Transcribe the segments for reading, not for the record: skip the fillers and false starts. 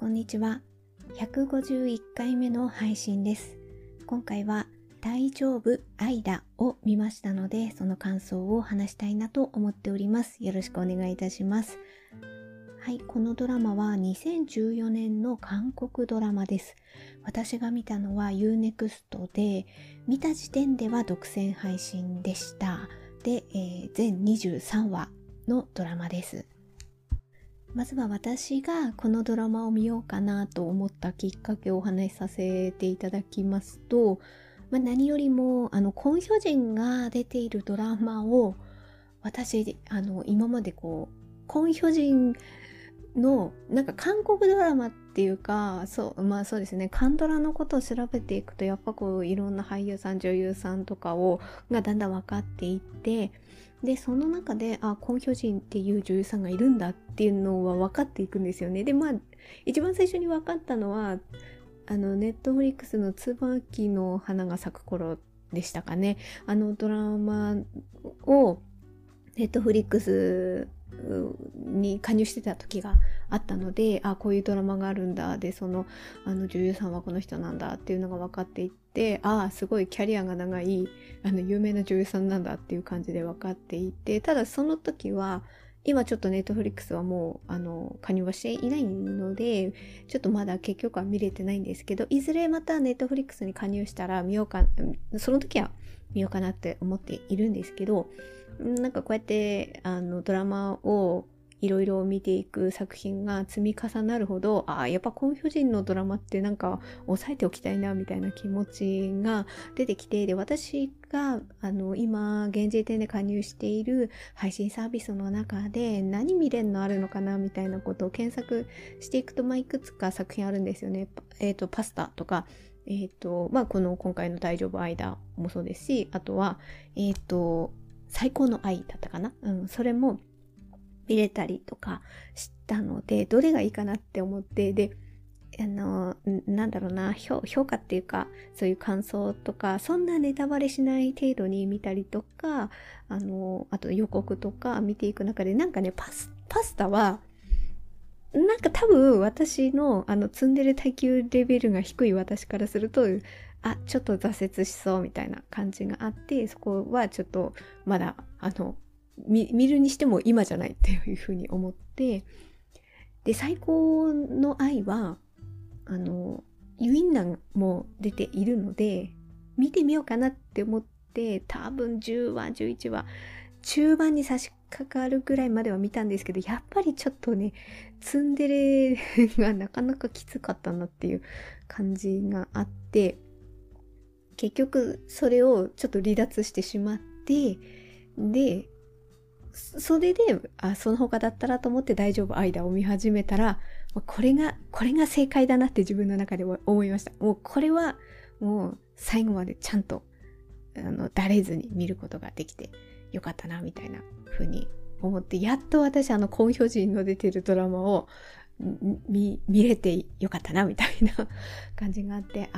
こんにちは。151回目の配信です。今回は大丈夫愛だを見ましたので、その感想を話したいなと思っております。よろしくお願いいたします。はい、このドラマは2014年の韓国ドラマです。私が見たのは U-NEXT で、見た時点では独占配信でした。で、全23話のドラマです。まずは私がこのドラマを見ようかなと思ったきっかけをお話しさせていただきますと、何よりもコンヒョジンが出ているドラマを私今までコンヒョジンの韓国ドラマっていうかそうですね、韓ドラのことを調べていくとやっぱいろんな俳優さん女優さんとかがだんだん分かっていって、でその中でコンヒョジンっていう女優さんがいるんだっていうのは分かっていくんですよね。で一番最初に分かったのはネットフリックスの椿の花が咲く頃でしたかね。あのドラマをネットフリックスに加入してた時があったので、こういうドラマがあるんだ、で女優さんはこの人なんだっていうのが分かっていって、すごいキャリアが長い有名な女優さんなんだっていう感じで分かっていて、ただその時は今ちょっとネットフリックスはもう加入はしていないので、ちょっとまだ結局は見れてないんですけど、いずれまたネットフリックスに加入したら見ようか、その時は見ようかなって思っているんですけど、こうやってドラマをいろいろ見ていく作品が積み重なるほど、やっぱコンヒョジンのドラマって抑えておきたいなみたいな気持ちが出てきて、で私が今現時点で加入している配信サービスの中で何見れるのあるのかなみたいなことを検索していくと、いくつか作品あるんですよね。パスタとか、今回の大丈夫愛だもそうですし、あとは最高の愛だったかな、それも見れたりとかしたので、どれがいいかなって思って、で評価っていうか、そういう感想とかそんなネタバレしない程度に見たりとか、あと予告とか見ていく中でパスタは多分私の積んでる耐久レベルが低い私からするとちょっと挫折しそうみたいな感じがあって、そこはちょっとまだ見るにしても今じゃないっていうふうに思って、で最高の愛はユインナンも出ているので見てみようかなって思って、多分10話11話中盤に差し掛かるぐらいまでは見たんですけど、やっぱりちょっとツンデレがなかなかきつかったなっていう感じがあって、結局それをちょっと離脱してしまって、でそれでその他だったらと思って大丈夫愛だを見始めたら、これが正解だなって自分の中で思いました。もうこれはもう最後までちゃんとだれずに見ることができてよかったなみたいな風に思って、やっと私コンヒョジンの出てるドラマを見れてよかったなみたいな感じがあって、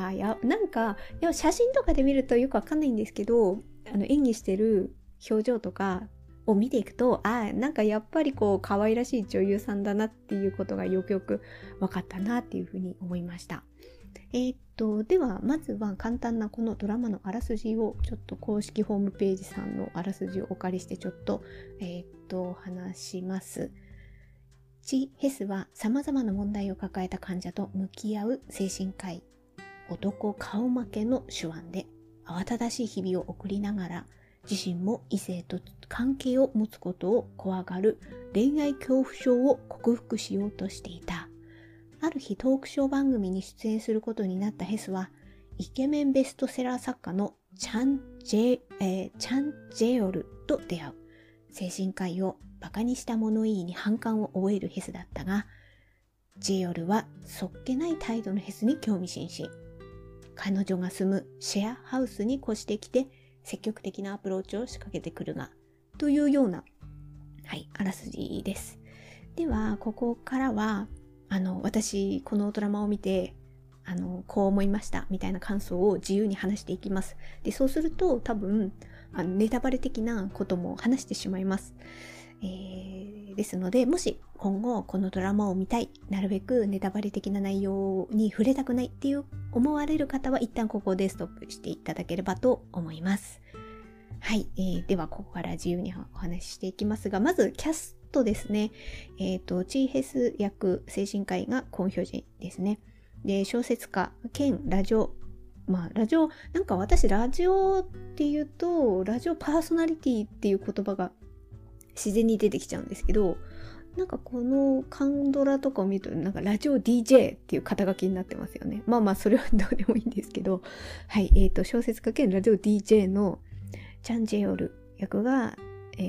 写真とかで見るとよくわかんないんですけど、演技してる表情とかを見ていくとやっぱり可愛らしい女優さんだなっていうことがよくよく分かったなっていうふうに思いました。ではまずは簡単なこのドラマのあらすじをちょっと公式ホームページさんのあらすじをお借りしてちょっと話します。チ・ヘスはさまざまな問題を抱えた患者と向き合う精神科医、男顔負けの手腕で慌ただしい日々を送りながら、自身も異性と関係を持つことを怖がる恋愛恐怖症を克服しようとしていた。ある日トークショー番組に出演することになったヘスは、イケメンベストセラー作家のチャン・ジェヨルと出会う。精神科医をバカにした物言いに反感を覚えるヘスだったが、ジェヨルはそっけない態度のヘスに興味津々。彼女が住むシェアハウスに越してきて、積極的なアプローチを仕掛けてくるが、というような、あらすじです。では、ここからは、私、このドラマを見て、こう思いました、みたいな感想を自由に話していきます。で、そうすると、多分、ネタバレ的なことも話してしまいます。ですので、もし今後このドラマを見たい、なるべくネタバレ的な内容に触れたくないっていう思われる方は一旦ここでストップしていただければと思います。はい、ではここから自由にお話ししていきますが、まずキャストですね。チーヘス役精神科医がコンヒョジンですね。で、小説家兼ラジオ、なんか私ラジオっていうとラジオパーソナリティっていう言葉が自然に出てきちゃうんですけど、なんかこのカンドラとかを見るとなんかラジオ DJ っていう肩書きになってますよね。それはどうでもいいんですけど、はい、小説家兼ラジオ DJ のチャン・ジェヨル役がチ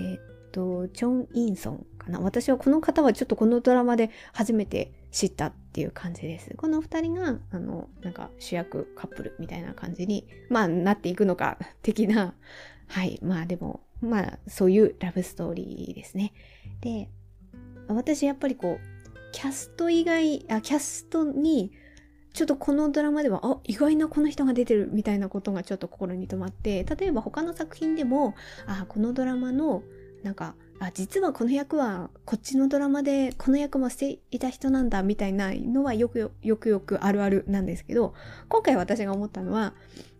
ョン・インソンかな。私はこの方はちょっとこのドラマで初めて知ったっていう感じです。この2人がなんか主役カップルみたいな感じに、なっていくのか的な、はい、でもそういうラブストーリーですね。で、私やっぱりこうキャストにちょっとこのドラマでは意外なこの人が出てるみたいなことがちょっと心に留まって、例えば他の作品でもこのドラマのなんか実はこの役はこっちのドラマでこの役もしていた人なんだみたいなのはよくあるあるなんですけど、今回私が思ったのは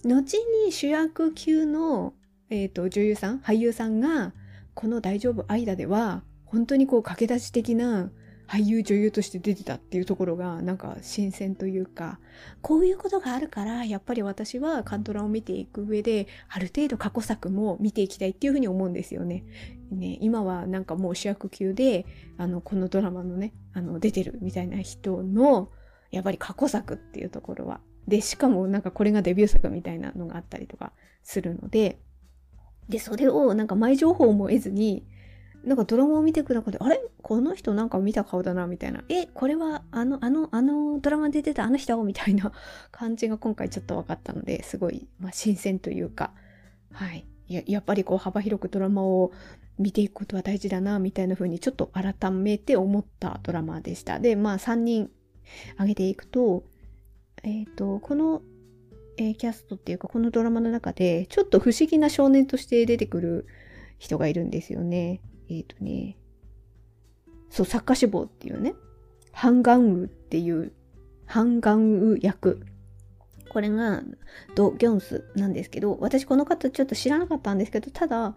後に主役級の、女優さん俳優さんがこの大丈夫アイダでは本当にこう駆け出し的な俳優女優として出てたっていうところがなんか新鮮というか、こういうことがあるからやっぱり私はカンドラを見ていく上である程度過去作も見ていきたいっていうふうに思うんですよね。今はなんかもう主役級でこのドラマのね出てるみたいな人のやっぱり過去作っていうところはで、しかもなんかこれがデビュー作みたいなのがあったりとかするので、それをなんか前情報も得ずになんかドラマを見ていく中で、あれこの人なんか見た顔だなみたいな、これはあのドラマで出てたあの人みたいな感じが今回ちょっと分かったので、すごい、新鮮というか、はい、やっぱりこう幅広くドラマを見ていくことは大事だなみたいな風にちょっと改めて思ったドラマでした。で、3人挙げていくと、このキャストっていうかこのドラマの中でちょっと不思議な少年として出てくる人がいるんですよね。そう、作家志望っていうね、ハン・ガンウ役、これがド・ギョンスなんですけど、私この方ちょっと知らなかったんですけど、ただ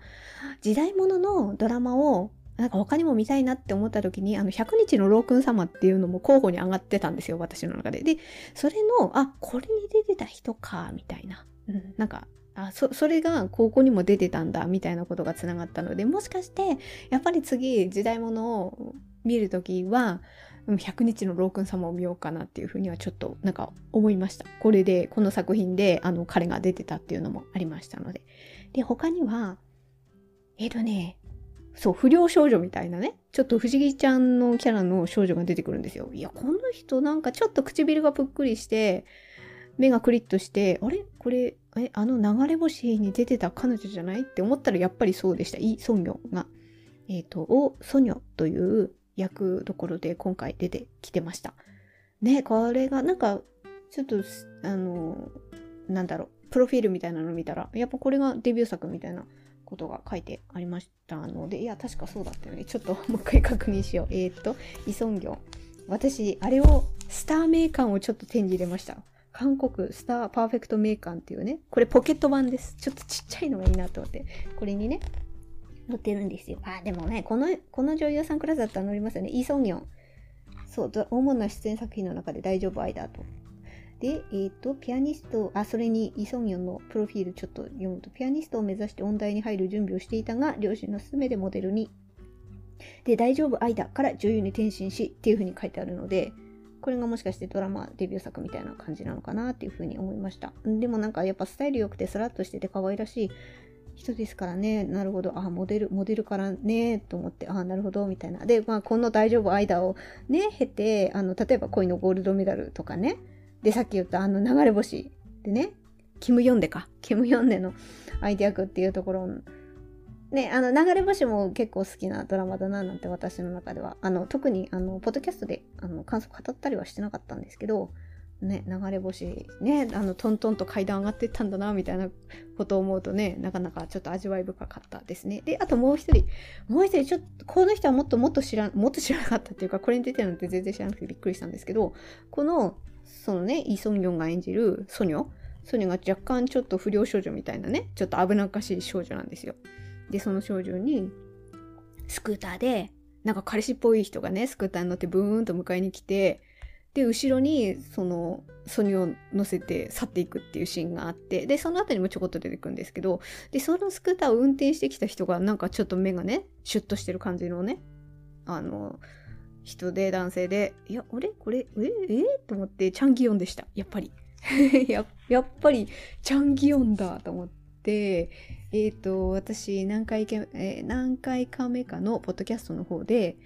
時代物のドラマをなんか他にも見たいなって思った時に100日の老君様っていうのも候補に上がってたんですよ、私の中で。で、それのこれに出てた人かみたいな、なんかそれが高校にも出てたんだみたいなことがつながったので、もしかしてやっぱり次時代物を見るときは100日の老君様を見ようかなっていうふうにはちょっとなんか思いました。これでこの作品で彼が出てたっていうのもありましたので。で、他にはそう、不良少女みたいなね、ちょっと不思議ちゃんのキャラの少女が出てくるんですよ。いや、この人なんかちょっと唇がぷっくりして目がクリッとして、あれこれ流れ星に出てた彼女じゃないって思ったら、やっぱりそうでした。イ・ソンギョンがオ・ソニョという役どころで今回出てきてましたね。これがなんかちょっとプロフィールみたいなの見たら、やっぱこれがデビュー作みたいなことが書いてありましたので、いや確かそうだったよね。ちょっともう一回確認しよう。イ・ソンギョン、私あれをスター名鑑をちょっと手に入れました。韓国スターパーフェクトメーカーっていうね、これポケット版です。ちょっとちっちゃいのがいいなと思って、これにね、載ってるんですよ。でもね、この女優さんクラスだったら載りますよね。イ・ソンギョン。そう、主な出演作品の中で大丈夫アイダーと。で、ピアニスト、それにイ・ソンギョンのプロフィールちょっと読むと、ピアニストを目指して音大に入る準備をしていたが、両親の勧めでモデルに。で、大丈夫アイダーから女優に転身しっていう風に書いてあるので、これがもしかしてドラマデビュー作みたいな感じなのかなっていうふうに思いました。でもなんかやっぱスタイル良くてスラッとしてて可愛らしい人ですからね。なるほど。モデルからねと思って、なるほどみたいな。で、この大丈夫間をね経て、例えば恋のゴールドメダルとかね。で、さっき言った流れ星でね、キムヨンデの相手役っていうところね、流れ星も結構好きなドラマだななんて私の中では特にポッドキャストで感想語ったりはしてなかったんですけど、ね、流れ星ね、トントンと階段上がっていったんだなみたいなことを思うとね、なかなかちょっと味わい深かったですね。で、あともう一人ちょっとこの人はもっと知らなかったっていうか、これに出てるのって全然知らなくてびっくりしたんですけど、そのね、イ・ソンギョンが演じるソニョが若干ちょっと不良少女みたいなね、ちょっと危なっかしい少女なんですよ。で、その少女にスクーターでなんか彼氏っぽい人がね、スクーターに乗ってブーンと迎えに来て、で後ろにそのソニョを乗せて去っていくっていうシーンがあって、でその後にもちょこっと出てくるんですけど、でそのスクーターを運転してきた人がなんかちょっと目がねシュッとしてる感じのね、人で、男性で、いや俺これと思って、チャンギヨンでした、やっぱりやっぱりチャンギヨンだと思って、私何回か目かのポッドキャストの方で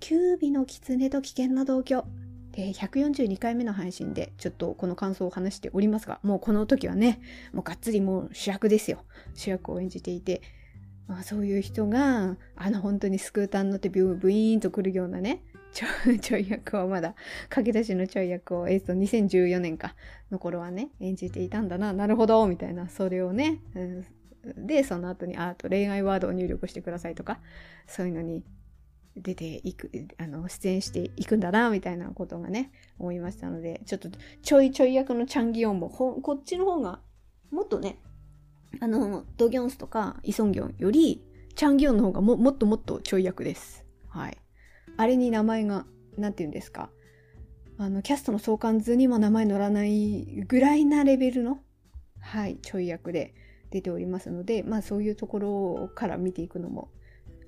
九尾の狐と危険な同居で142回目の配信でちょっとこの感想を話しておりますが、もうこの時はね、もうがっつりもう主役ですよ、主役を演じていて、まあ、そういう人が本当にスクーターに乗ってブイーンと来るようなね、ちょい役はまだ駆け出しのちょい役を2014年かの頃はね演じていたんだな、なるほどみたいな、それをね、でその後にあと恋愛ワードを入力してくださいとか、そういうのに出ていく、出演していくんだなみたいなことがね思いましたので、ちょっとちょい役のチャンギヨンもこっちの方がもっとね、ドギョンスとかイソンギョンよりチャンギヨンの方が もっとちょい役です。はい、あれに名前がなんて言うんですか、キャストの相関図にも名前載らないぐらいなレベルの、はい、ちょい役で出ておりますので、まあそういうところから見ていくのも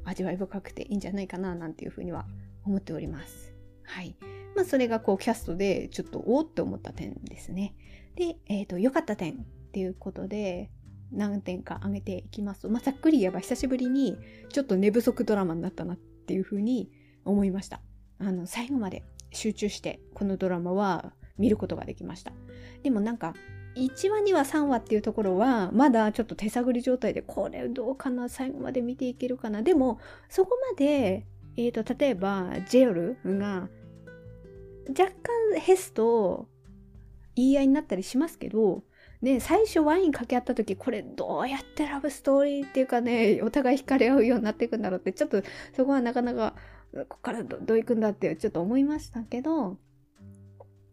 味わい深くていいんじゃないかななんていうふうには思っております。はい、まあそれがこうキャストでちょっとおーって思った点ですね。で、良かった点っていうことで何点か挙げていきますと、まあ、ざっくり言えば久しぶりにちょっと寝不足ドラマになったなっていうふうに思いました。最後まで集中してこのドラマは見ることができました。でもなんか1話2話3話っていうところはまだちょっと手探り状態で、これどうかな、最後まで見ていけるかな、でもそこまで、例えばジェオルが若干ヘスと言い合いになったりしますけどね、最初ワイン掛け合った時、これどうやってラブストーリーっていうかね、お互い惹かれ合うようになっていくんだろうって、ちょっとそこはなかなかここから どういくんだってちょっと思いましたけど、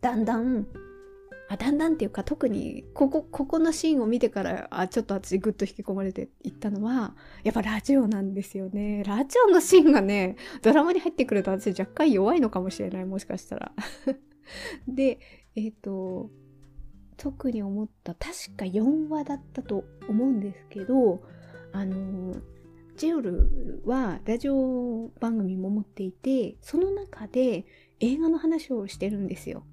だんだんっていうか、特にここのシーンを見てから、ちょっと私グッと引き込まれていったのはやっぱラジオなんですよね。ラジオのシーンがね、ドラマに入ってくると私若干弱いのかもしれない、もしかしたらで、特に思った確か4話だったと思うんですけど、ジェオルはラジオ番組も持っていて、その中で映画の話をしてるんですよ。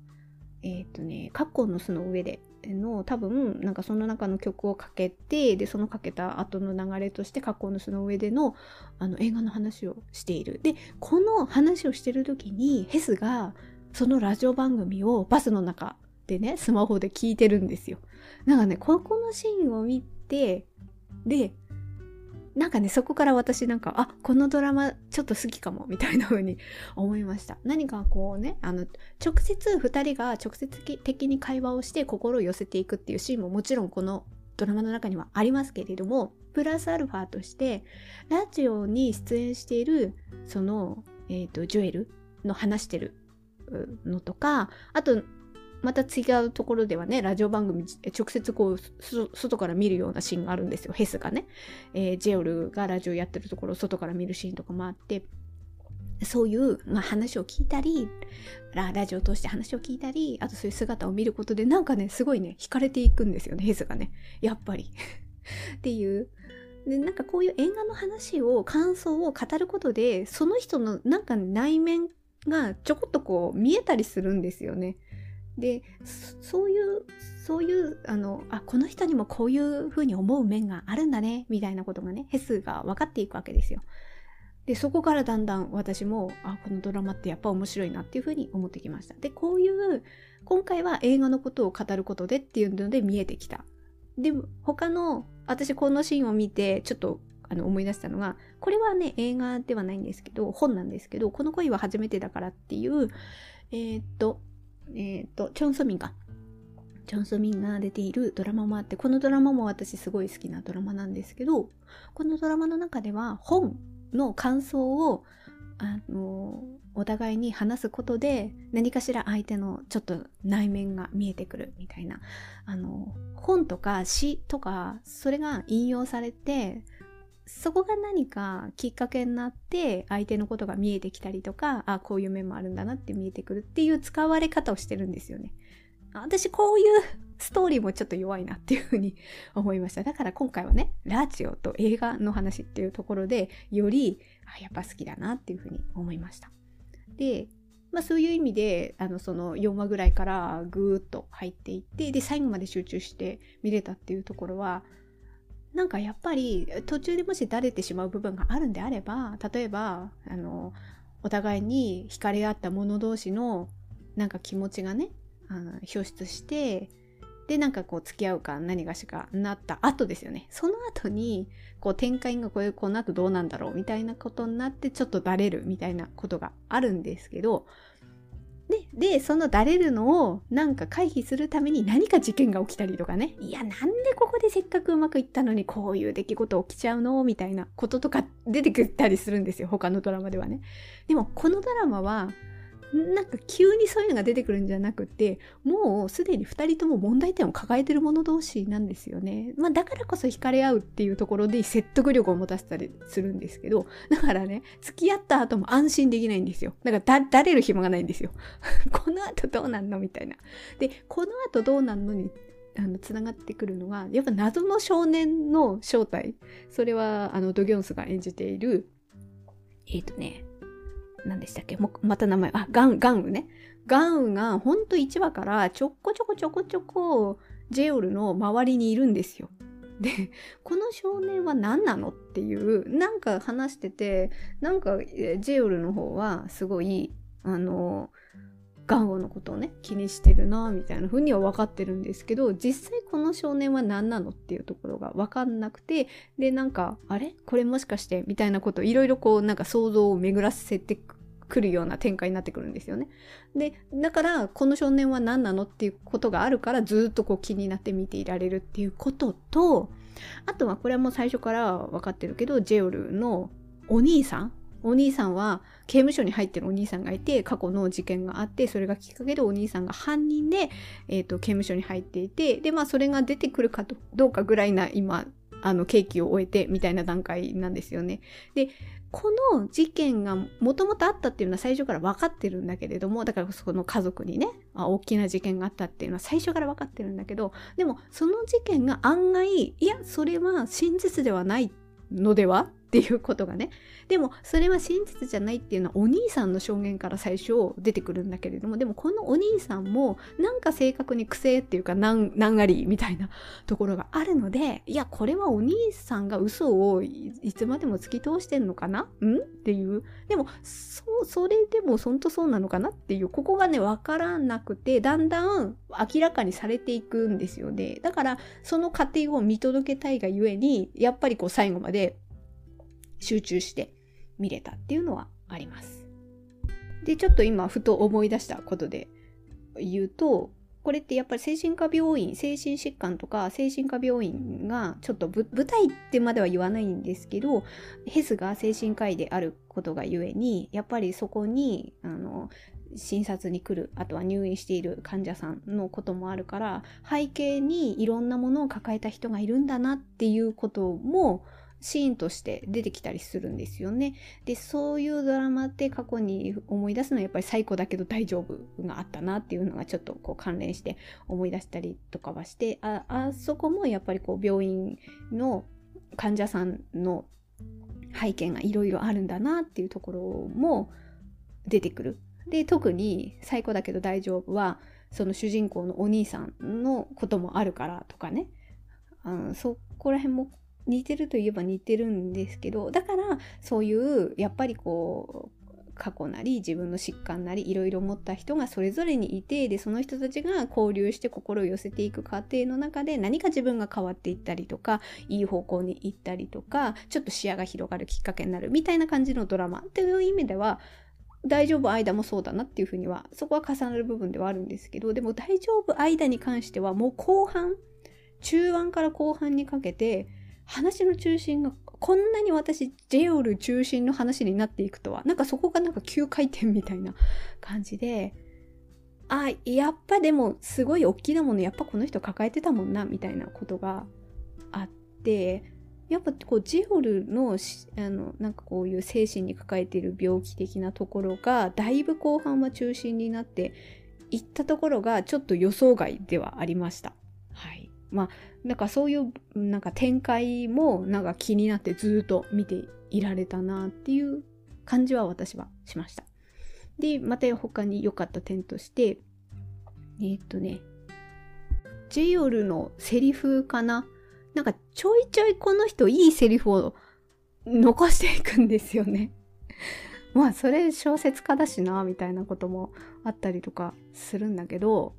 カッコンの巣の上での、多分なんかその中の曲をかけて、でそのかけた後の流れとしてカッコンの巣の上での映画の話をしている。でこの話をしてる時にヘスがそのラジオ番組をバスの中でね、スマホで聞いてるんですよ。なんかね、ここのシーンを見て、でなんかね、そこから私なんか、あ、このドラマちょっと好きかもみたいな風に思いました。何かこうね、直接2人が直接的に会話をして心を寄せていくっていうシーンももちろんこのドラマの中にはありますけれども、プラスアルファとしてラジオに出演しているその、ジュエルの話してるのとか、あとまた違うところではね、ラジオ番組直接こう外から見るようなシーンがあるんですよ。ヘスがね、ジェオルがラジオやってるところを外から見るシーンとかもあって、そういう、まあ、話を聞いたり、ラジオを通して話を聞いたり、あとそういう姿を見ることでなんかね、すごいね惹かれていくんですよね、ヘスがね、やっぱりっていう。でなんかこういう映画の話を、感想を語ることで、その人のなんか内面がちょこっとこう見えたりするんですよね。でそういうこの人にもこういう風に思う面があるんだねみたいなことがね、ヘスが分かっていくわけですよ。でそこからだんだん私も、あ、このドラマってやっぱ面白いなっていう風に思ってきました。でこういう今回は映画のことを語ることでっていうので見えてきた。で他の、私このシーンを見てちょっと思い出したのが、これはね映画ではないんですけど、本なんですけど、この恋は初めてだからっていうチョン・ソミンか。チョン・ソミンが出ているドラマもあって、このドラマも私すごい好きなドラマなんですけど、このドラマの中では本の感想をお互いに話すことで何かしら相手のちょっと内面が見えてくるみたいな、本とか詩とかそれが引用されて、そこが何かきっかけになって相手のことが見えてきたりとか、あ、こういう面もあるんだなって見えてくるっていう使われ方をしてるんですよね。私こういうストーリーもちょっと弱いなっていうふうに思いました。だから今回はね、ラジオと映画の話っていうところでよりやっぱ好きだなっていうふうに思いました。で、まあ、そういう意味でその4話ぐらいからぐーっと入っていって、で最後まで集中して見れたっていうところは、なんかやっぱり途中でもしだれてしまう部分があるんであれば、例えばお互いに惹かれ合った者同士のなんか気持ちがね、表出して、でなんかこう付き合うか何がしかなった後ですよね。その後にこう展開がこの後どうなんだろうみたいなことになって、ちょっとだれるみたいなことがあるんですけど、でそのだれるのをなんか回避するために何か事件が起きたりとかね、いやなんでここでせっかくうまくいったのにこういう出来事起きちゃうのみたいなこととか出てきたりするんですよ、他のドラマではね。でもこのドラマはなんか急にそういうのが出てくるんじゃなくて、もうすでに2人とも問題点を抱えてる者同士なんですよね。まあ、だからこそ惹かれ合うっていうところで説得力を持たせたりするんですけど、だからね、付き合った後も安心できないんですよ。だからだれる暇がないんですよこの後どうなんのみたいな。でこの後どうなんのにつながってくるのが、やっぱ謎の少年の正体、それはドギョンスが演じている何でしたっけ、また名前、ガンウね。ガンウがほんと1話からちょこちょこジェオルの周りにいるんですよ。でこの少年は何なのっていう、なんか話してて、なんかジェオルの方はすごいガンウのことをね気にしてるなみたいな風には分かってるんですけど、実際この少年は何なのっていうところが分かんなくて、でなんかあれこれもしかしてみたいなこと、いろいろこうなんか想像を巡らせてくるような展開になってくるんですよね。でだからこの少年は何なのっていうことがあるから、ずっとこう気になって見ていられるっていうことと、あとはこれはもう最初から分かってるけど、ジェオルのお兄さんは刑務所に入ってるお兄さんがいて、過去の事件があって、それがきっかけでお兄さんが犯人で、刑務所に入っていて、でまあそれが出てくるかどうかぐらいな今刑期を終えてみたいな段階なんですよね。でこの事件がもともとあったっていうのは最初から分かってるんだけれども、だからそこの家族にね、大きな事件があったっていうのは最初から分かってるんだけど、でもその事件が案外、いやそれは真実ではないのではっていうことがね、でもそれは真実じゃないっていうのはお兄さんの証言から最初出てくるんだけれども、でもこのお兄さんもなんか性格に癖っていうか、なんありみたいなところがあるので、いやこれはお兄さんが嘘をいつまでも突き通してんのかな、っていう、でもそれでも本当そうなのかなっていう、ここがね分からなくて、だんだん明らかにされていくんですよね。だからその過程を見届けたいがゆえに、やっぱりこう最後まで集中して見れたっていうのはあります。で、ちょっと今ふと思い出したことで言うと、これってやっぱり精神疾患とか精神科病院がちょっと舞台ってまでは言わないんですけど、ヘスが精神科医であることがゆえに、やっぱりそこに診察に来る、あとは入院している患者さんのこともあるから、背景にいろんなものを抱えた人がいるんだなっていうこともシーンとして出てきたりするんですよね。でそういうドラマって過去に思い出すのはやっぱり最高だけど大丈夫があったなっていうのがちょっとこう関連して思い出したりとかはして、あそこもやっぱりこう病院の患者さんの背景がいろいろあるんだなっていうところも出てくる。で特に最高だけど大丈夫はその主人公のお兄さんのこともあるからとかね、そこら辺も似てるといえば似てるんですけど、だからそういうやっぱりこう過去なり自分の疾患なりいろいろ持った人がそれぞれにいて、でその人たちが交流して心を寄せていく過程の中で何か自分が変わっていったりとか、いい方向に行ったりとか、ちょっと視野が広がるきっかけになるみたいな感じのドラマという意味では大丈夫間もそうだなっていうふうにはそこは重なる部分ではあるんですけど、でも大丈夫間に関してはもう後半、中盤から後半にかけて話の中心がこんなに私ジェオル中心の話になっていくとは、なんかそこがなんか急回転みたいな感じで、あ、やっぱでもすごい大きなものやっぱこの人抱えてたもんなみたいなことがあって、やっぱこうジオルのなんかこういう精神に抱えている病気的なところがだいぶ後半は中心になっていったところがちょっと予想外ではありました。はい。まあなんかそういうなんか展開もなんか気になってずっと見ていられたなっていう感じは私はしました。でまた他に良かった点としてジオルのセリフかな。なんかちょいちょいこの人いいセリフを残していくんですよねまあそれ小説家だしなみたいなこともあったりとかするんだけど、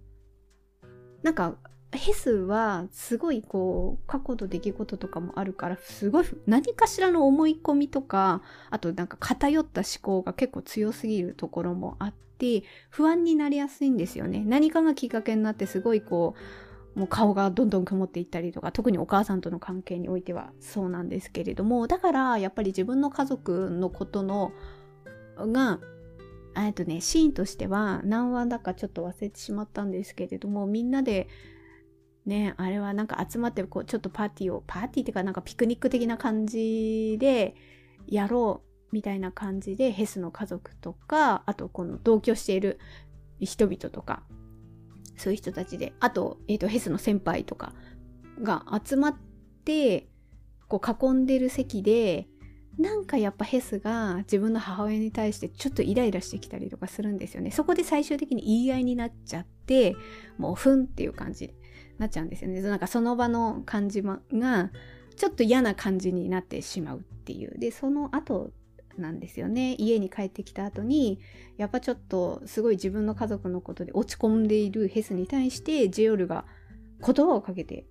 なんかヘスはすごいこう過去の出来事とかもあるから、すごい何かしらの思い込みとか、あとなんか偏った思考が結構強すぎるところもあって不安になりやすいんですよね。何かがきっかけになってすごいこうもう顔がどんどん曇っていったりとか、特にお母さんとの関係においてはそうなんですけれども、だからやっぱり自分の家族のことのがシーンとしては何話だかちょっと忘れてしまったんですけれども、みんなでね、あれはなんか集まってこうちょっとパーティーっていうかなんかピクニック的な感じでやろうみたいな感じで、ヘスの家族とか、あとこの同居している人々とかそういう人たちで、あと、ヘスの先輩とかが集まってこう囲んでる席で、なんかやっぱヘスが自分の母親に対してちょっとイライラしてきたりとかするんですよね。そこで最終的に言い合いになっちゃって、もうふんっていう感じになっちゃうんですよね。なんかその場の感じがちょっと嫌な感じになってしまうっていう。でその後なんですよね、家に帰ってきた後にやっぱちょっとすごい自分の家族のことで落ち込んでいるヘスに対してジオルが言葉をかけて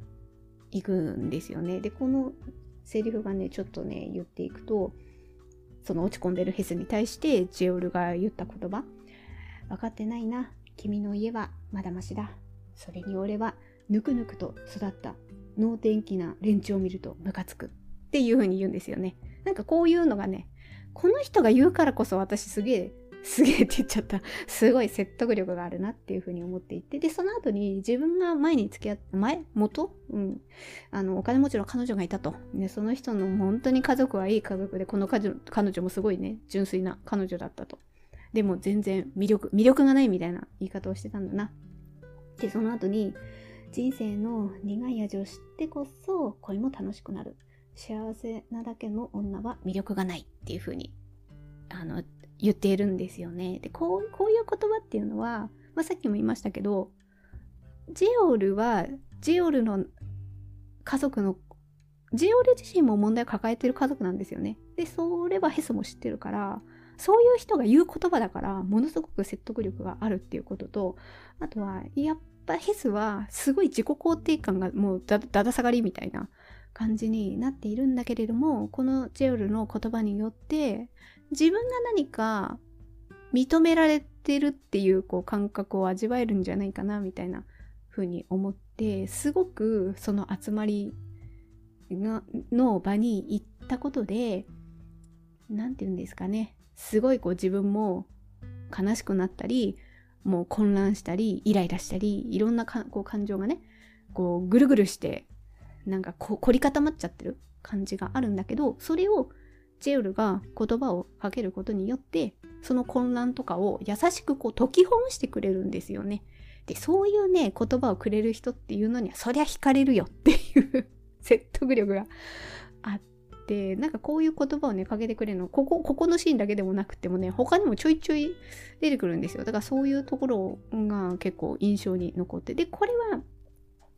いくんですよね。でこのセリフがねちょっとね言っていくと、その落ち込んでるヘスに対してジオルが言った言葉、分かってないな、君の家はまだましだ、それに俺はぬくぬくと育った能天気な連中を見るとムカつくっていう風に言うんですよね。なんかこういうのがね、この人が言うからこそ私すげえって言っちゃったすごい説得力があるなっていうふうに思っていて、でその後に自分が前に付き合ったお金持ちの彼女がいたと、ね、その人の本当に家族はいい家族で、この彼女もすごいね純粋な彼女だったと、でも全然魅力がないみたいな言い方をしてたんだな。でその後に、人生の苦い味を知ってこそ恋も楽しくなる、幸せなだけの女は魅力がないっていう風に言っているんですよね。でこういう言葉っていうのは、まあ、さっきも言いましたけど、ジオルの家族のジオル自身も問題を抱えてる家族なんですよね。でそれはヘスも知ってるから、そういう人が言う言葉だからものすごく説得力があるっていうことと、あとはやっぱヘスはすごい自己肯定感がもうだだ下がりみたいな感じになっているんだけれども、このジェオルの言葉によって自分が何か認められてるっていう、こう感覚を味わえるんじゃないかなみたいな風に思って、すごくその集まりの場に行ったことで、なんて言うんですかね、すごいこう自分も悲しくなったり、もう混乱したりイライラしたり、いろんなこう感情がねこうぐるぐるしてなんか凝り固まっちゃってる感じがあるんだけど、それをジェウルが言葉をかけることによってその混乱とかを優しくこう解きほぐしてくれるんですよね。でそういうね言葉をくれる人っていうのにはそりゃ惹かれるよっていう説得力があって、なんかこういう言葉をねかけてくれるの、ここのシーンだけでもなくてもね他にもちょいちょい出てくるんですよ。だからそういうところが結構印象に残って、でこれは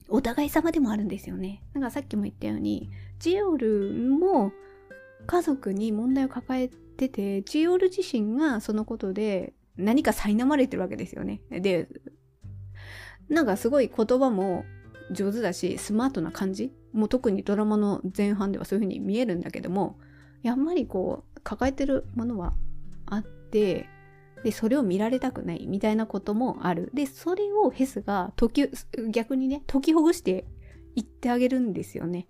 お互い様でもあるんですよね。なんかさっきも言ったように、ジオルも家族に問題を抱えてて、ジオル自身がそのことで何か苛まれてるわけですよね。でなんかすごい言葉も上手だしスマートな感じもう特にドラマの前半ではそういう風に見えるんだけども、やっぱりこう抱えてるものはあって、でそれを見られたくないみたいなこともある。でそれをヘスが逆にね解きほぐして言ってあげるんですよね。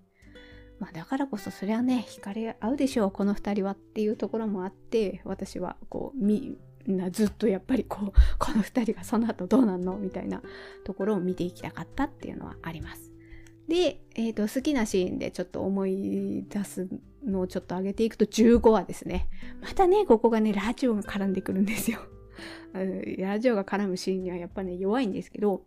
まあ、だからこそそれはね惹かれ合うでしょうこの2人はっていうところもあって、私はこうずっとやっぱりこの2人がその後どうなんのみたいなところを見ていきたかったっていうのはあります。で、好きなシーンでちょっと思い出すのをちょっと上げていくと15話ですね。またねここがねラジオが絡んでくるんですよ。ラジオが絡むシーンにはやっぱね弱いんですけど、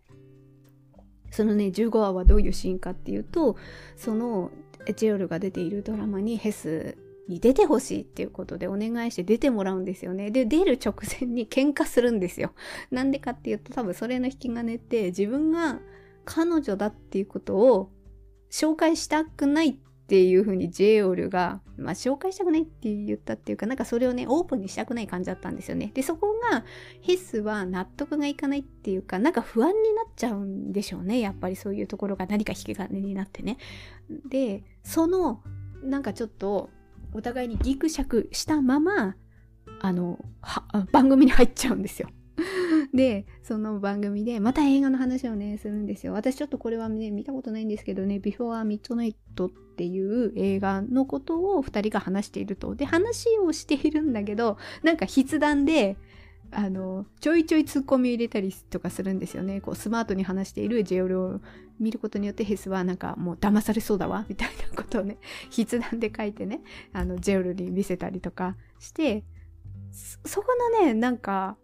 そのね15話はどういうシーンかっていうと、そのジェオルが出ているドラマにヘスに出てほしいっていうことでお願いして出てもらうんですよね。で出る直前に喧嘩するんですよ。なんでかっていうと、多分それの引き金って自分が彼女だっていうことを紹介したくないっていう風にジェオルが、まあ紹介したくないって言ったっていうか、なんかそれをねオープンにしたくない感じだったんですよね。でそこがヘスは納得がいかないっていうか、なんか不安になっちゃうんでしょうね。やっぱりそういうところが何か引き金になってね。でそのなんかちょっとお互いにギクシャクしたまま番組に入っちゃうんですよ。でその番組でまた映画の話をねするんですよ。私ちょっとこれはね見たことないんですけどね、Before Midnight っていう映画のことを2人が話していると。で話をしているんだけど、なんか筆談でちょいちょいツッコミを入れたりとかするんですよね。こうスマートに話しているジェオルを見ることによってヘスはなんかもう騙されそうだわみたいなことをね筆談で書いてねジェオルに見せたりとかして、 そこのねなんか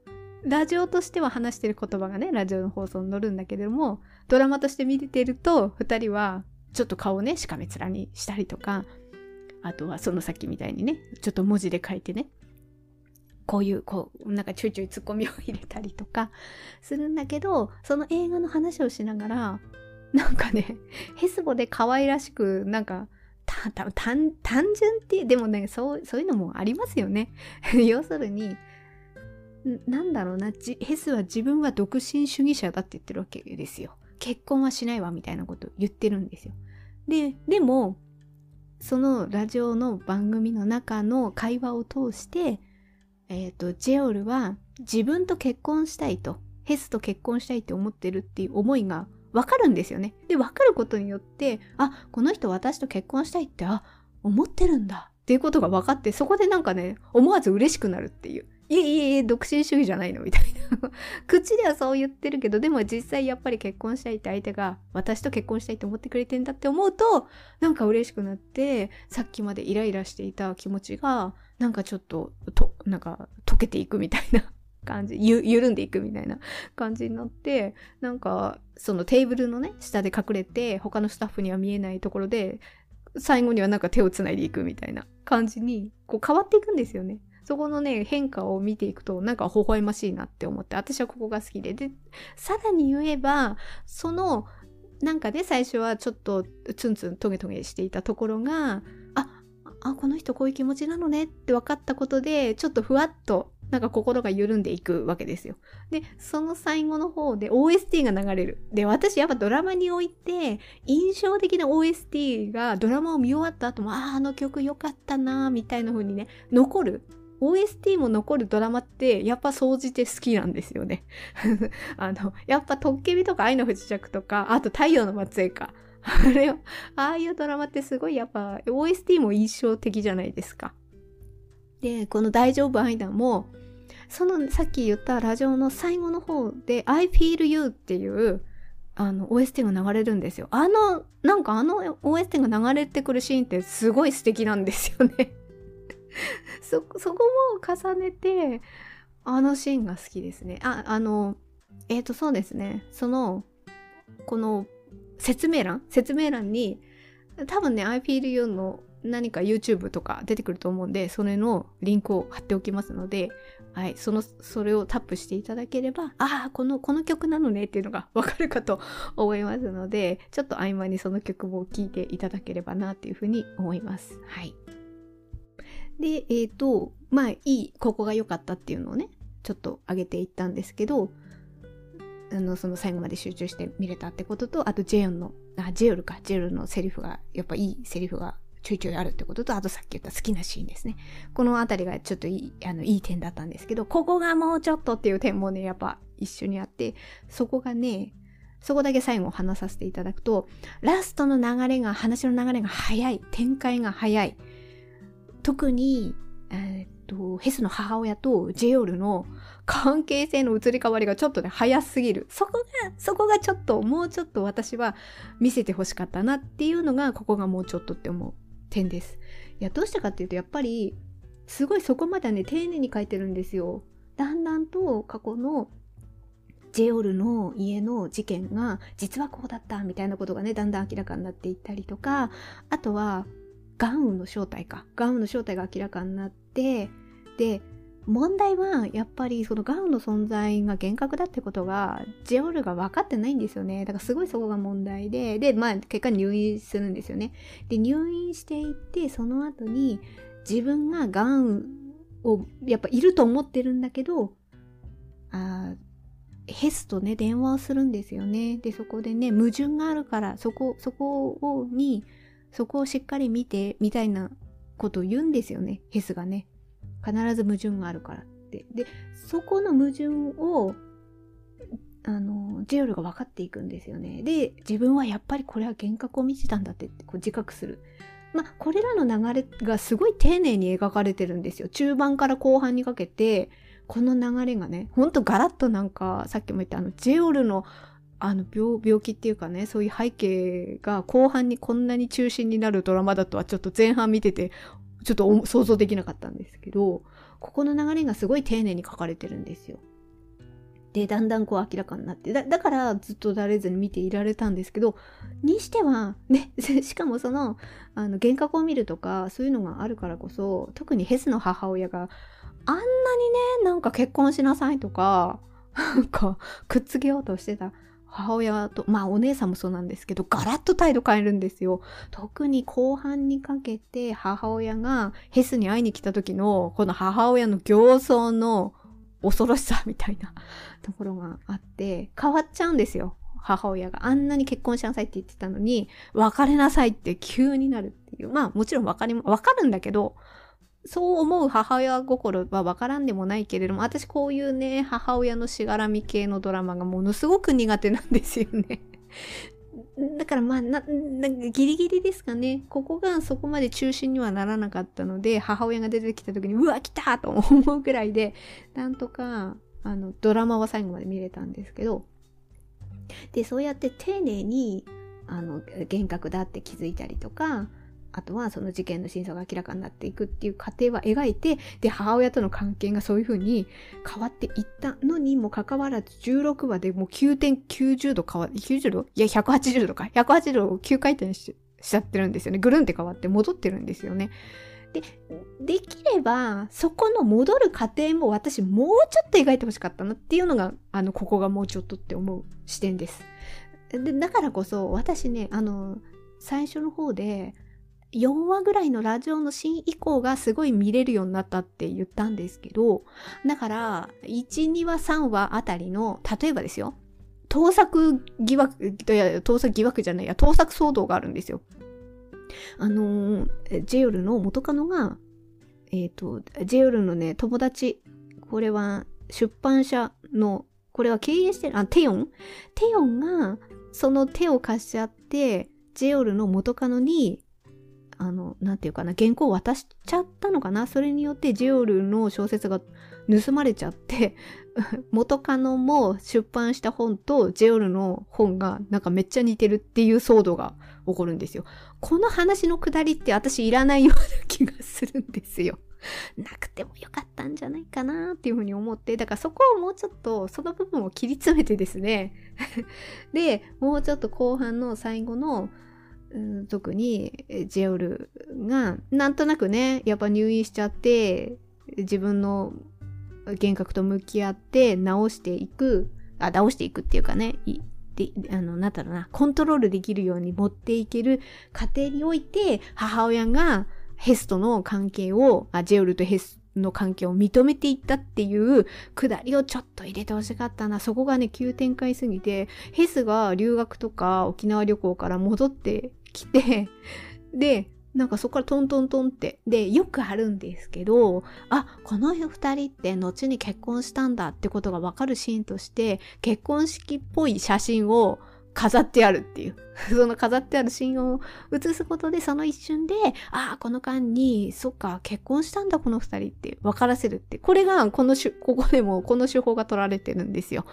ラジオとしては話してる言葉がねラジオの放送に載るんだけれども、ドラマとして見てると2人はちょっと顔をねしかめ面にしたりとか、あとはそのさっきみたいにねちょっと文字で書いてねこうなんかちょいちょいツッコミを入れたりとかするんだけど、その映画の話をしながらなんかねヘスボで可愛らしく、なんか単純ってでもねそういうのもありますよね。要するになんだろうな、ヘスは自分は独身主義者だって言ってるわけですよ。結婚はしないわみたいなこと言ってるんですよ。でもそのラジオの番組の中の会話を通して、ジェオルは自分と結婚したいと、ヘスと結婚したいって思ってるっていう思いがわかるんですよね。でわかることによって、あ、この人私と結婚したいって思ってるんだっていうことが分かって、そこでなんかね思わず嬉しくなるっていう、いえ独身主義じゃないのみたいな口ではそう言ってるけど、でも実際やっぱり結婚したいって相手が私と結婚したいって思ってくれてんだって思うと、なんか嬉しくなって、さっきまでイライラしていた気持ちがなんかちょっとなんか溶けていくみたいな感じ、緩んでいくみたいな感じになって、なんかそのテーブルのね下で隠れて他のスタッフには見えないところで最後にはなんか手をつないでいくみたいな感じにこう変わっていくんですよね。そこのね変化を見ていくとなんか微笑ましいなって思って、私はここが好きで、でさらに言えばそのなんかね最初はちょっとツンツントゲトゲしていたところが、あ、この人こういう気持ちなのねって分かったことで、ちょっとふわっとなんか心が緩んでいくわけですよ。でその最後の方で OST が流れる。で私やっぱドラマにおいて印象的な OST が、ドラマを見終わった後もあの曲良かったなみたいな風にね残る、OST も残るドラマってやっぱ総じて好きなんですよね。やっぱトッケビとか愛の不時着とか、あと太陽の末裔か、ああいうドラマってすごいやっぱ OST も印象的じゃないですか。でこの大丈夫愛だも、そのさっき言ったラジオの最後の方で I feel you っていうOST が流れるんですよ。なんかOST が流れてくるシーンってすごい素敵なんですよね。そこも重ねてシーンが好きですね。そうですね、この説明欄に多分ね I feel you の何か YouTube とか出てくると思うんで、それのリンクを貼っておきますので、はい、それをタップしていただければ、この曲なのねっていうのがわかるかと思いますので、ちょっと合間にその曲も聴いていただければなっていうふうに思います。はい。でまあここが良かったっていうのをねちょっと上げていったんですけど、その最後まで集中して見れたってことと、あとジェオルのセリフがやっぱいいセリフがちょいちょいあるってことと、あとさっき言った好きなシーンですね。このあたりがちょっといい点だったんですけど、ここがもうちょっとっていう点もね、やっぱ一緒にあって、そこがね、そこだけ最後話させていただくと、ラストの流れが、話の流れが早い、展開が早い。特に、ヘスの母親とジェヨルの関係性の移り変わりがちょっとね、早すぎる。そこがちょっと、もうちょっと私は見せてほしかったなっていうのが、ここがもうちょっとって思う点です。いや、どうしたかっていうと、やっぱり、すごいそこまではね、丁寧に書いてるんですよ。だんだんと過去のジェヨルの家の事件が、実はこうだったみたいなことがね、だんだん明らかになっていったりとか、あとは、ガウンの正体が明らかになって、で、問題はやっぱりそのガウンの存在が厳格だってことがジェオルが分かってないんですよね。だからすごいそこが問題で、まあ結果入院するんですよね。で、入院していって、その後に自分がガウンをやっぱいると思ってるんだけど、ヘスとね電話をするんですよね。で、そこでね矛盾があるから、そこをしっかり見てみたいなことを言うんですよね、ヘスがね。必ず矛盾があるからって。で、そこの矛盾を、ジェオルが分かっていくんですよね。で、自分はやっぱりこれは幻覚を見てたんだってこう自覚する。まあ、これらの流れがすごい丁寧に描かれてるんですよ。中盤から後半にかけて、この流れがね、ほんとガラッとなんか、さっきも言ったジェオルの、病気っていうかね、そういう背景が後半にこんなに中心になるドラマだとはちょっと前半見てて、ちょっと想像できなかったんですけど、ここの流れがすごい丁寧に書かれてるんですよ。で、だんだんこう明らかになって、だからずっとだれずに見ていられたんですけど、にしてはね、しかもその幻覚を見るとかそういうのがあるからこそ、特にヘスの母親があんなにね、なんか結婚しなさいとか、なんかくっつけようとしてた母親と、まあお姉さんもそうなんですけど、ガラッと態度変えるんですよ。特に後半にかけて、母親がヘスに会いに来た時のこの母親の形相の恐ろしさみたいなところがあって、変わっちゃうんですよ、母親が。あんなに結婚しなさいって言ってたのに、別れなさいって急になるっていう。まあもちろんわかるんだけど、そう思う母親心はわからんでもないけれども、私こういうね、母親のしがらみ系のドラマがものすごく苦手なんですよね。だからまあ、ギリギリですかね。ここがそこまで中心にはならなかったので、母親が出てきた時に、うわ、来たと思うくらいで、なんとか、ドラマは最後まで見れたんですけど、で、そうやって丁寧に、幻覚だって気づいたりとか、あとはその事件の真相が明らかになっていくっていう過程は描いて、で、母親との関係がそういう風に変わっていったのにもかかわらず、16話でもう90度180度か。180度を急回転 しちゃってるんですよね。ぐるんって変わって戻ってるんですよね。で、できれば、そこの戻る過程も私もうちょっと描いてほしかったなっていうのが、ここがもうちょっとって思う視点です。で、だからこそ、私ね、最初の方で、4話ぐらいのラジオのシーン以降がすごい見れるようになったって言ったんですけど、だから1、2話、3話あたりの、例えばですよ、盗作騒動があるんですよ。ジェヨルの元カノが、ジェヨルのね、友達、これは出版社の、これは経営してる、テヨンがその手を貸しちゃって、ジェヨルの元カノに、なんていうかな、原稿を渡しちゃったのかな。それによってジェオルの小説が盗まれちゃって、元カノも出版した本とジェオルの本がなんかめっちゃ似てるっていう騒動が起こるんですよ。この話のくだりって私いらないような気がするんですよ。なくてもよかったんじゃないかなっていうふうに思って、だからそこをもうちょっと、その部分を切り詰めてですね。で、もうちょっと後半の最後の、特にジェオルがなんとなくね、やっぱ入院しちゃって自分の幻覚と向き合って直していくっていうかね、なんだろうな、コントロールできるように持っていける過程において、母親がヘスとの関係を、ジェオルとヘスの関係を認めていったっていうくだりをちょっと入れてほしかったな。そこがね、急展開すぎて、ヘスが留学とか沖縄旅行から戻ってきて、で、なんかそこからトントントンってでよくあるんですけど、あ、この2人って後に結婚したんだってことが分かるシーンとして結婚式っぽい写真を飾ってあるっていうその飾ってあるシーンを映すことでその一瞬で、ああ、この間にそっか結婚したんだこの2人って分からせるって、これがここでもこの手法が取られてるんですよ。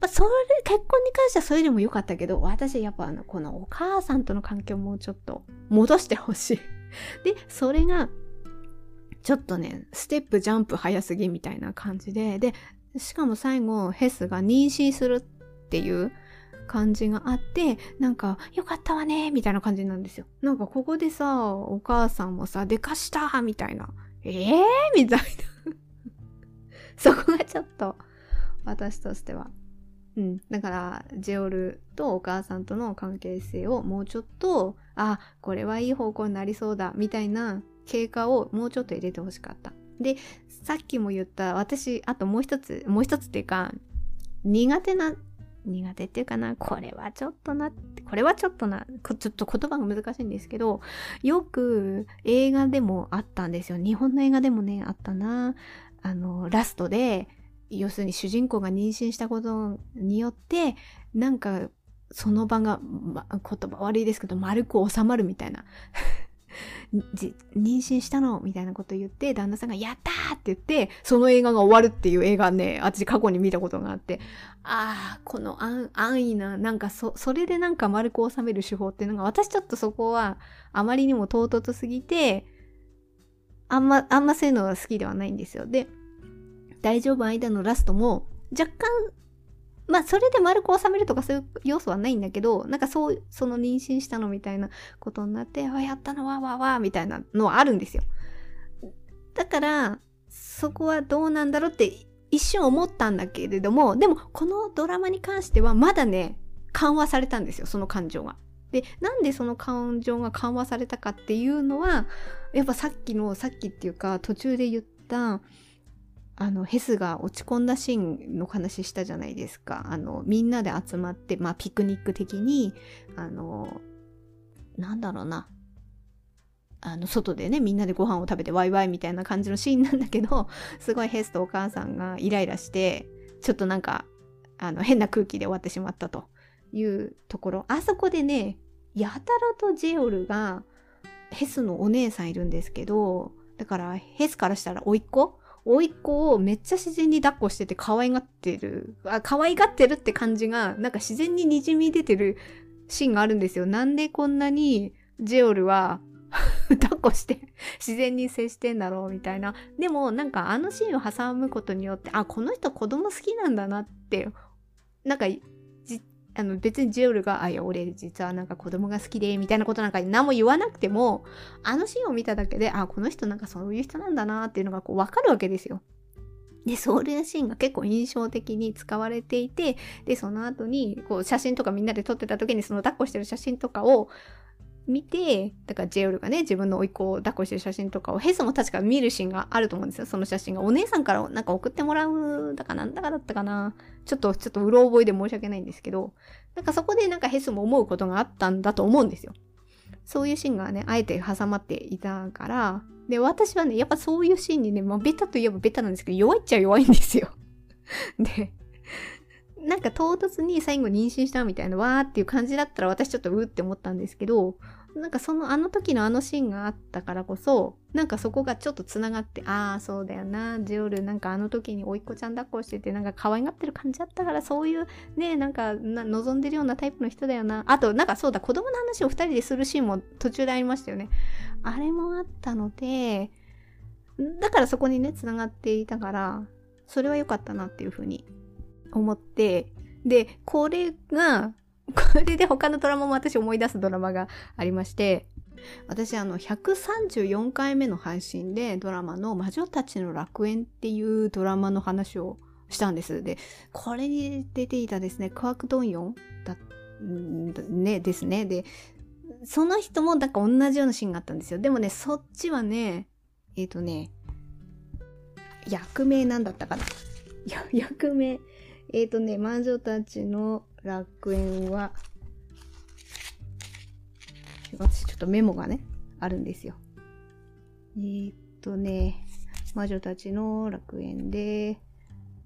まあ、それ結婚に関してはそれでも良かったけど、私はやっぱこのお母さんとの関係をもうちょっと戻してほしいで、それがちょっとねステップジャンプ早すぎみたいな感じで、でしかも最後ヘスが妊娠するっていう感じがあって、なんか良かったわねみたいな感じなんですよ。なんかここでさ、お母さんもさでかしたみたいな、みたいなそこがちょっと私としては、だからジェオルとお母さんとの関係性をもうちょっと、あ、これはいい方向になりそうだみたいな経過をもうちょっと入れてほしかった。でさっきも言った、私あともう一つっていうか苦手っていうかな、ちょっと言葉が難しいんですけど、よく映画でもあったんですよ。日本の映画でもねあったな、ラストで要するに主人公が妊娠したことによってなんかその場が、言葉悪いですけど丸く収まるみたいな妊娠したのみたいなこと言って旦那さんがやったーって言ってその映画が終わるっていう映画ね、私過去に見たことがあって、ああ、この安易ななんかそれでなんか丸く収める手法っていうのが、私ちょっとそこはあまりにも唐突すぎてあんまそういうのが好きではないんですよ。で大丈夫間のラストも若干、まあそれで丸く収めるとかそういう要素はないんだけど、なんかその妊娠したのみたいなことになって、あ、やったのわわわみたいなのはあるんですよ。だからそこはどうなんだろうって一瞬思ったんだけれども、でもこのドラマに関してはまだね緩和されたんですよ、その感情が。でなんでその感情が緩和されたかっていうのは、やっぱさっきっていうか途中で言ったヘスが落ち込んだシーンの話したじゃないですか。みんなで集まって、まあ、ピクニック的に、なんだろうな。外でね、みんなでご飯を食べてワイワイみたいな感じのシーンなんだけど、すごいヘスとお母さんがイライラして、ちょっとなんか、変な空気で終わってしまったというところ。あそこでね、やたらとジェオルが、ヘスのお姉さんいるんですけど、だからヘスからしたら甥っ子をめっちゃ自然に抱っこしてて可愛がってるって感じがなんか自然ににじみ出てるシーンがあるんですよ。なんでこんなにジェオルは抱っこして自然に接してんだろうみたいな。でもなんかあのシーンを挟むことによって、あ、この人子供好きなんだなって、なんか別にジェオルが、あ、いや俺実はなんか子供が好きでみたいなことなんか何も言わなくても、あのシーンを見ただけで、あ、この人なんかそういう人なんだなっていうのがこう分かるわけですよ。でそういうシーンが結構印象的に使われていて、でその後にこう写真とかみんなで撮ってた時にその抱っこしてる写真とかを見て、だからジェオルがね自分の甥っ子を抱っこしてる写真とかをヘスも確か見るシーンがあると思うんですよ。その写真がお姉さんからなんか送ってもらうだかなんだかだったかな、ちょっとうろ覚えで申し訳ないんですけど、なんかそこでなんかヘスも思うことがあったんだと思うんですよ。そういうシーンがねあえて挟まっていたから。で私はねやっぱそういうシーンにね、まあ、ベタといえばベタなんですけど弱いっちゃ弱いんですよでなんか唐突に最後妊娠したみたいなわーっていう感じだったら私ちょっとうーって思ったんですけど、なんかあの時のあのシーンがあったからこそ、なんかそこがちょっとつながって、ああそうだよな、ジェオルなんかあの時に甥っ子ちゃん抱っこしててなんか可愛がってる感じだったから、そういうねなんか望んでるようなタイプの人だよな。あとなんかそうだ、子供の話を2人でするシーンも途中でありましたよね。あれもあったので、だからそこにねつながっていたから、それは良かったなっていうふうに思って、でこれで他のドラマも私思い出すドラマがありまして、私134回目の配信でドラマの魔女たちの楽園っていうドラマの話をしたんです。でこれに出ていたですねクアクドンヨンだねですね。でその人もなんか同じようなシーンがあったんですよ。でもねそっちはね役名なんだったかな、役名魔女たちの楽園は、私ちょっとメモがねあるんですよ。魔女たちの楽園で、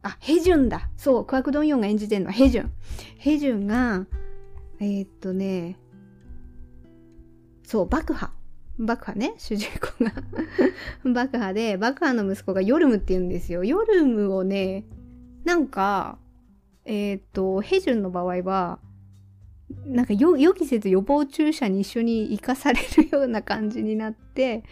あ、ヘジュンだ。そう、クワクドンヨンが演じてるのはヘジュン。ヘジュンが、そう、爆破ね、主人公が爆破で、爆破の息子がヨルムって言うんですよ。ヨルムをね、なんかヘジュンの場合はなんか予期せず予防注射に一緒に生かされるような感じになって、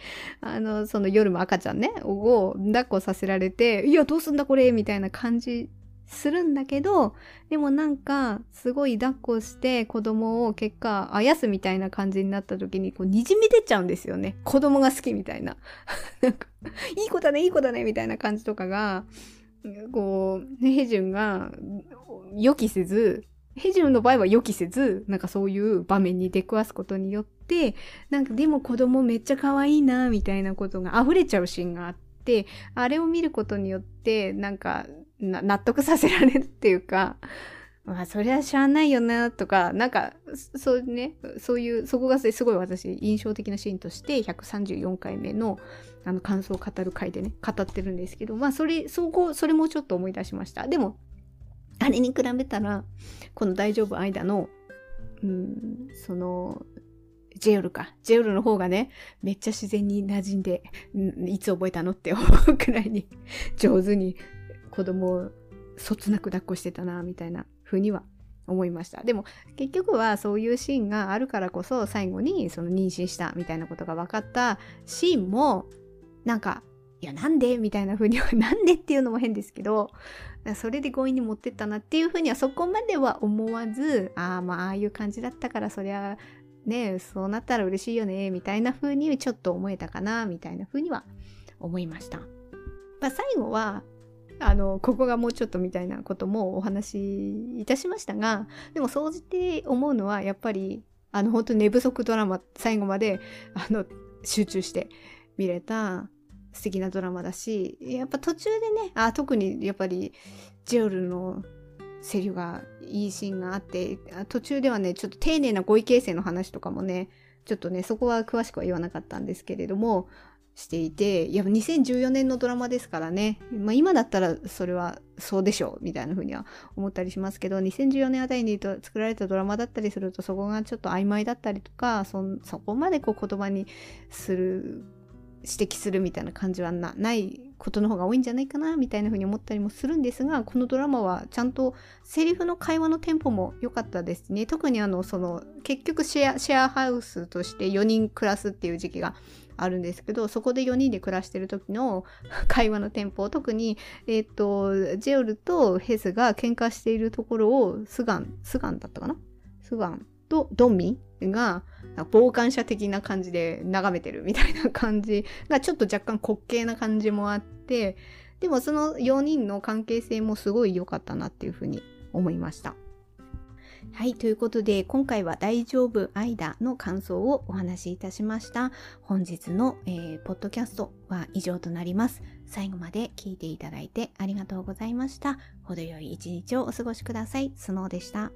そのヨルム赤ちゃんねを抱っこさせられて、いやどうすんだこれみたいな感じするんだけど、でもなんかすごい抱っこして子供を結果あやすみたいな感じになった時にこうにじみ出っちゃうんですよね。子供が好きみたいななんかいい子だねいい子だねみたいな感じとかがこうヘジュンが予期せず、ヘジュンの場合は予期せずなんかそういう場面に出くわすことによって、なんかでも子供めっちゃ可愛いなみたいなことが溢れちゃうシーンがあって、あれを見ることによってなんか納得させられるっていうか、まあそりゃしゃあないよなとか、なんかそうね、そういうそこがすごい私印象的なシーンとして134回目の感想を語る回でね語ってるんですけど、まあそれもちょっと思い出しました。でもあれに比べたらこの大丈夫間のそのジェヨルの方がねめっちゃ自然に馴染んで、いつ覚えたのって思うくらいに上手に子供をそつなく抱っこしてたなみたいな風には思いました。でも結局はそういうシーンがあるからこそ最後にその妊娠したみたいなことが分かったシーンもなんかいやなんでみたいな風にはなんでっていうのも変ですけど、それで強引に持ってったなっていう風にはそこまでは思わず、まあああいう感じだったからそりゃねそうなったら嬉しいよねみたいな風にちょっと思えたかなみたいな風には思いました。まあ、最後はここがもうちょっとみたいなこともお話しいたしましたが、でも総じて思うのはやっぱり本当に寝不足ドラマ、最後まで集中して見れた素敵なドラマだし、やっぱ途中でね特にやっぱりジェオルのセリフがいいシーンがあって、途中ではねちょっと丁寧な語彙形成の話とかもねちょっとねそこは詳しくは言わなかったんですけれどもしていて、いや2014年のドラマですからね、まあ、今だったらそれはそうでしょうみたいな風には思ったりしますけど、2014年あたりに作られたドラマだったりするとそこがちょっと曖昧だったりとか、そこまでこう言葉にする指摘するみたいな感じはないことの方が多いんじゃないかなみたいな風に思ったりもするんですが、このドラマはちゃんとセリフの会話のテンポも良かったですね。特に結局シェアハウスとして4人暮らすっていう時期があるんですけど、そこで4人で暮らしてる時の会話のテンポ、特に、ジェオルとヘスが喧嘩しているところをスガンだったかな、スガンとドンミンが傍観者的な感じで眺めてるみたいな感じがちょっと若干滑稽な感じもあって、でもその4人の関係性もすごい良かったなっていうふうに思いました。はい、ということで今回は大丈夫間の感想をお話しいたしました。本日の、ポッドキャストは以上となります。最後まで聞いていただいてありがとうございました。程よい一日をお過ごしください。スノーでした。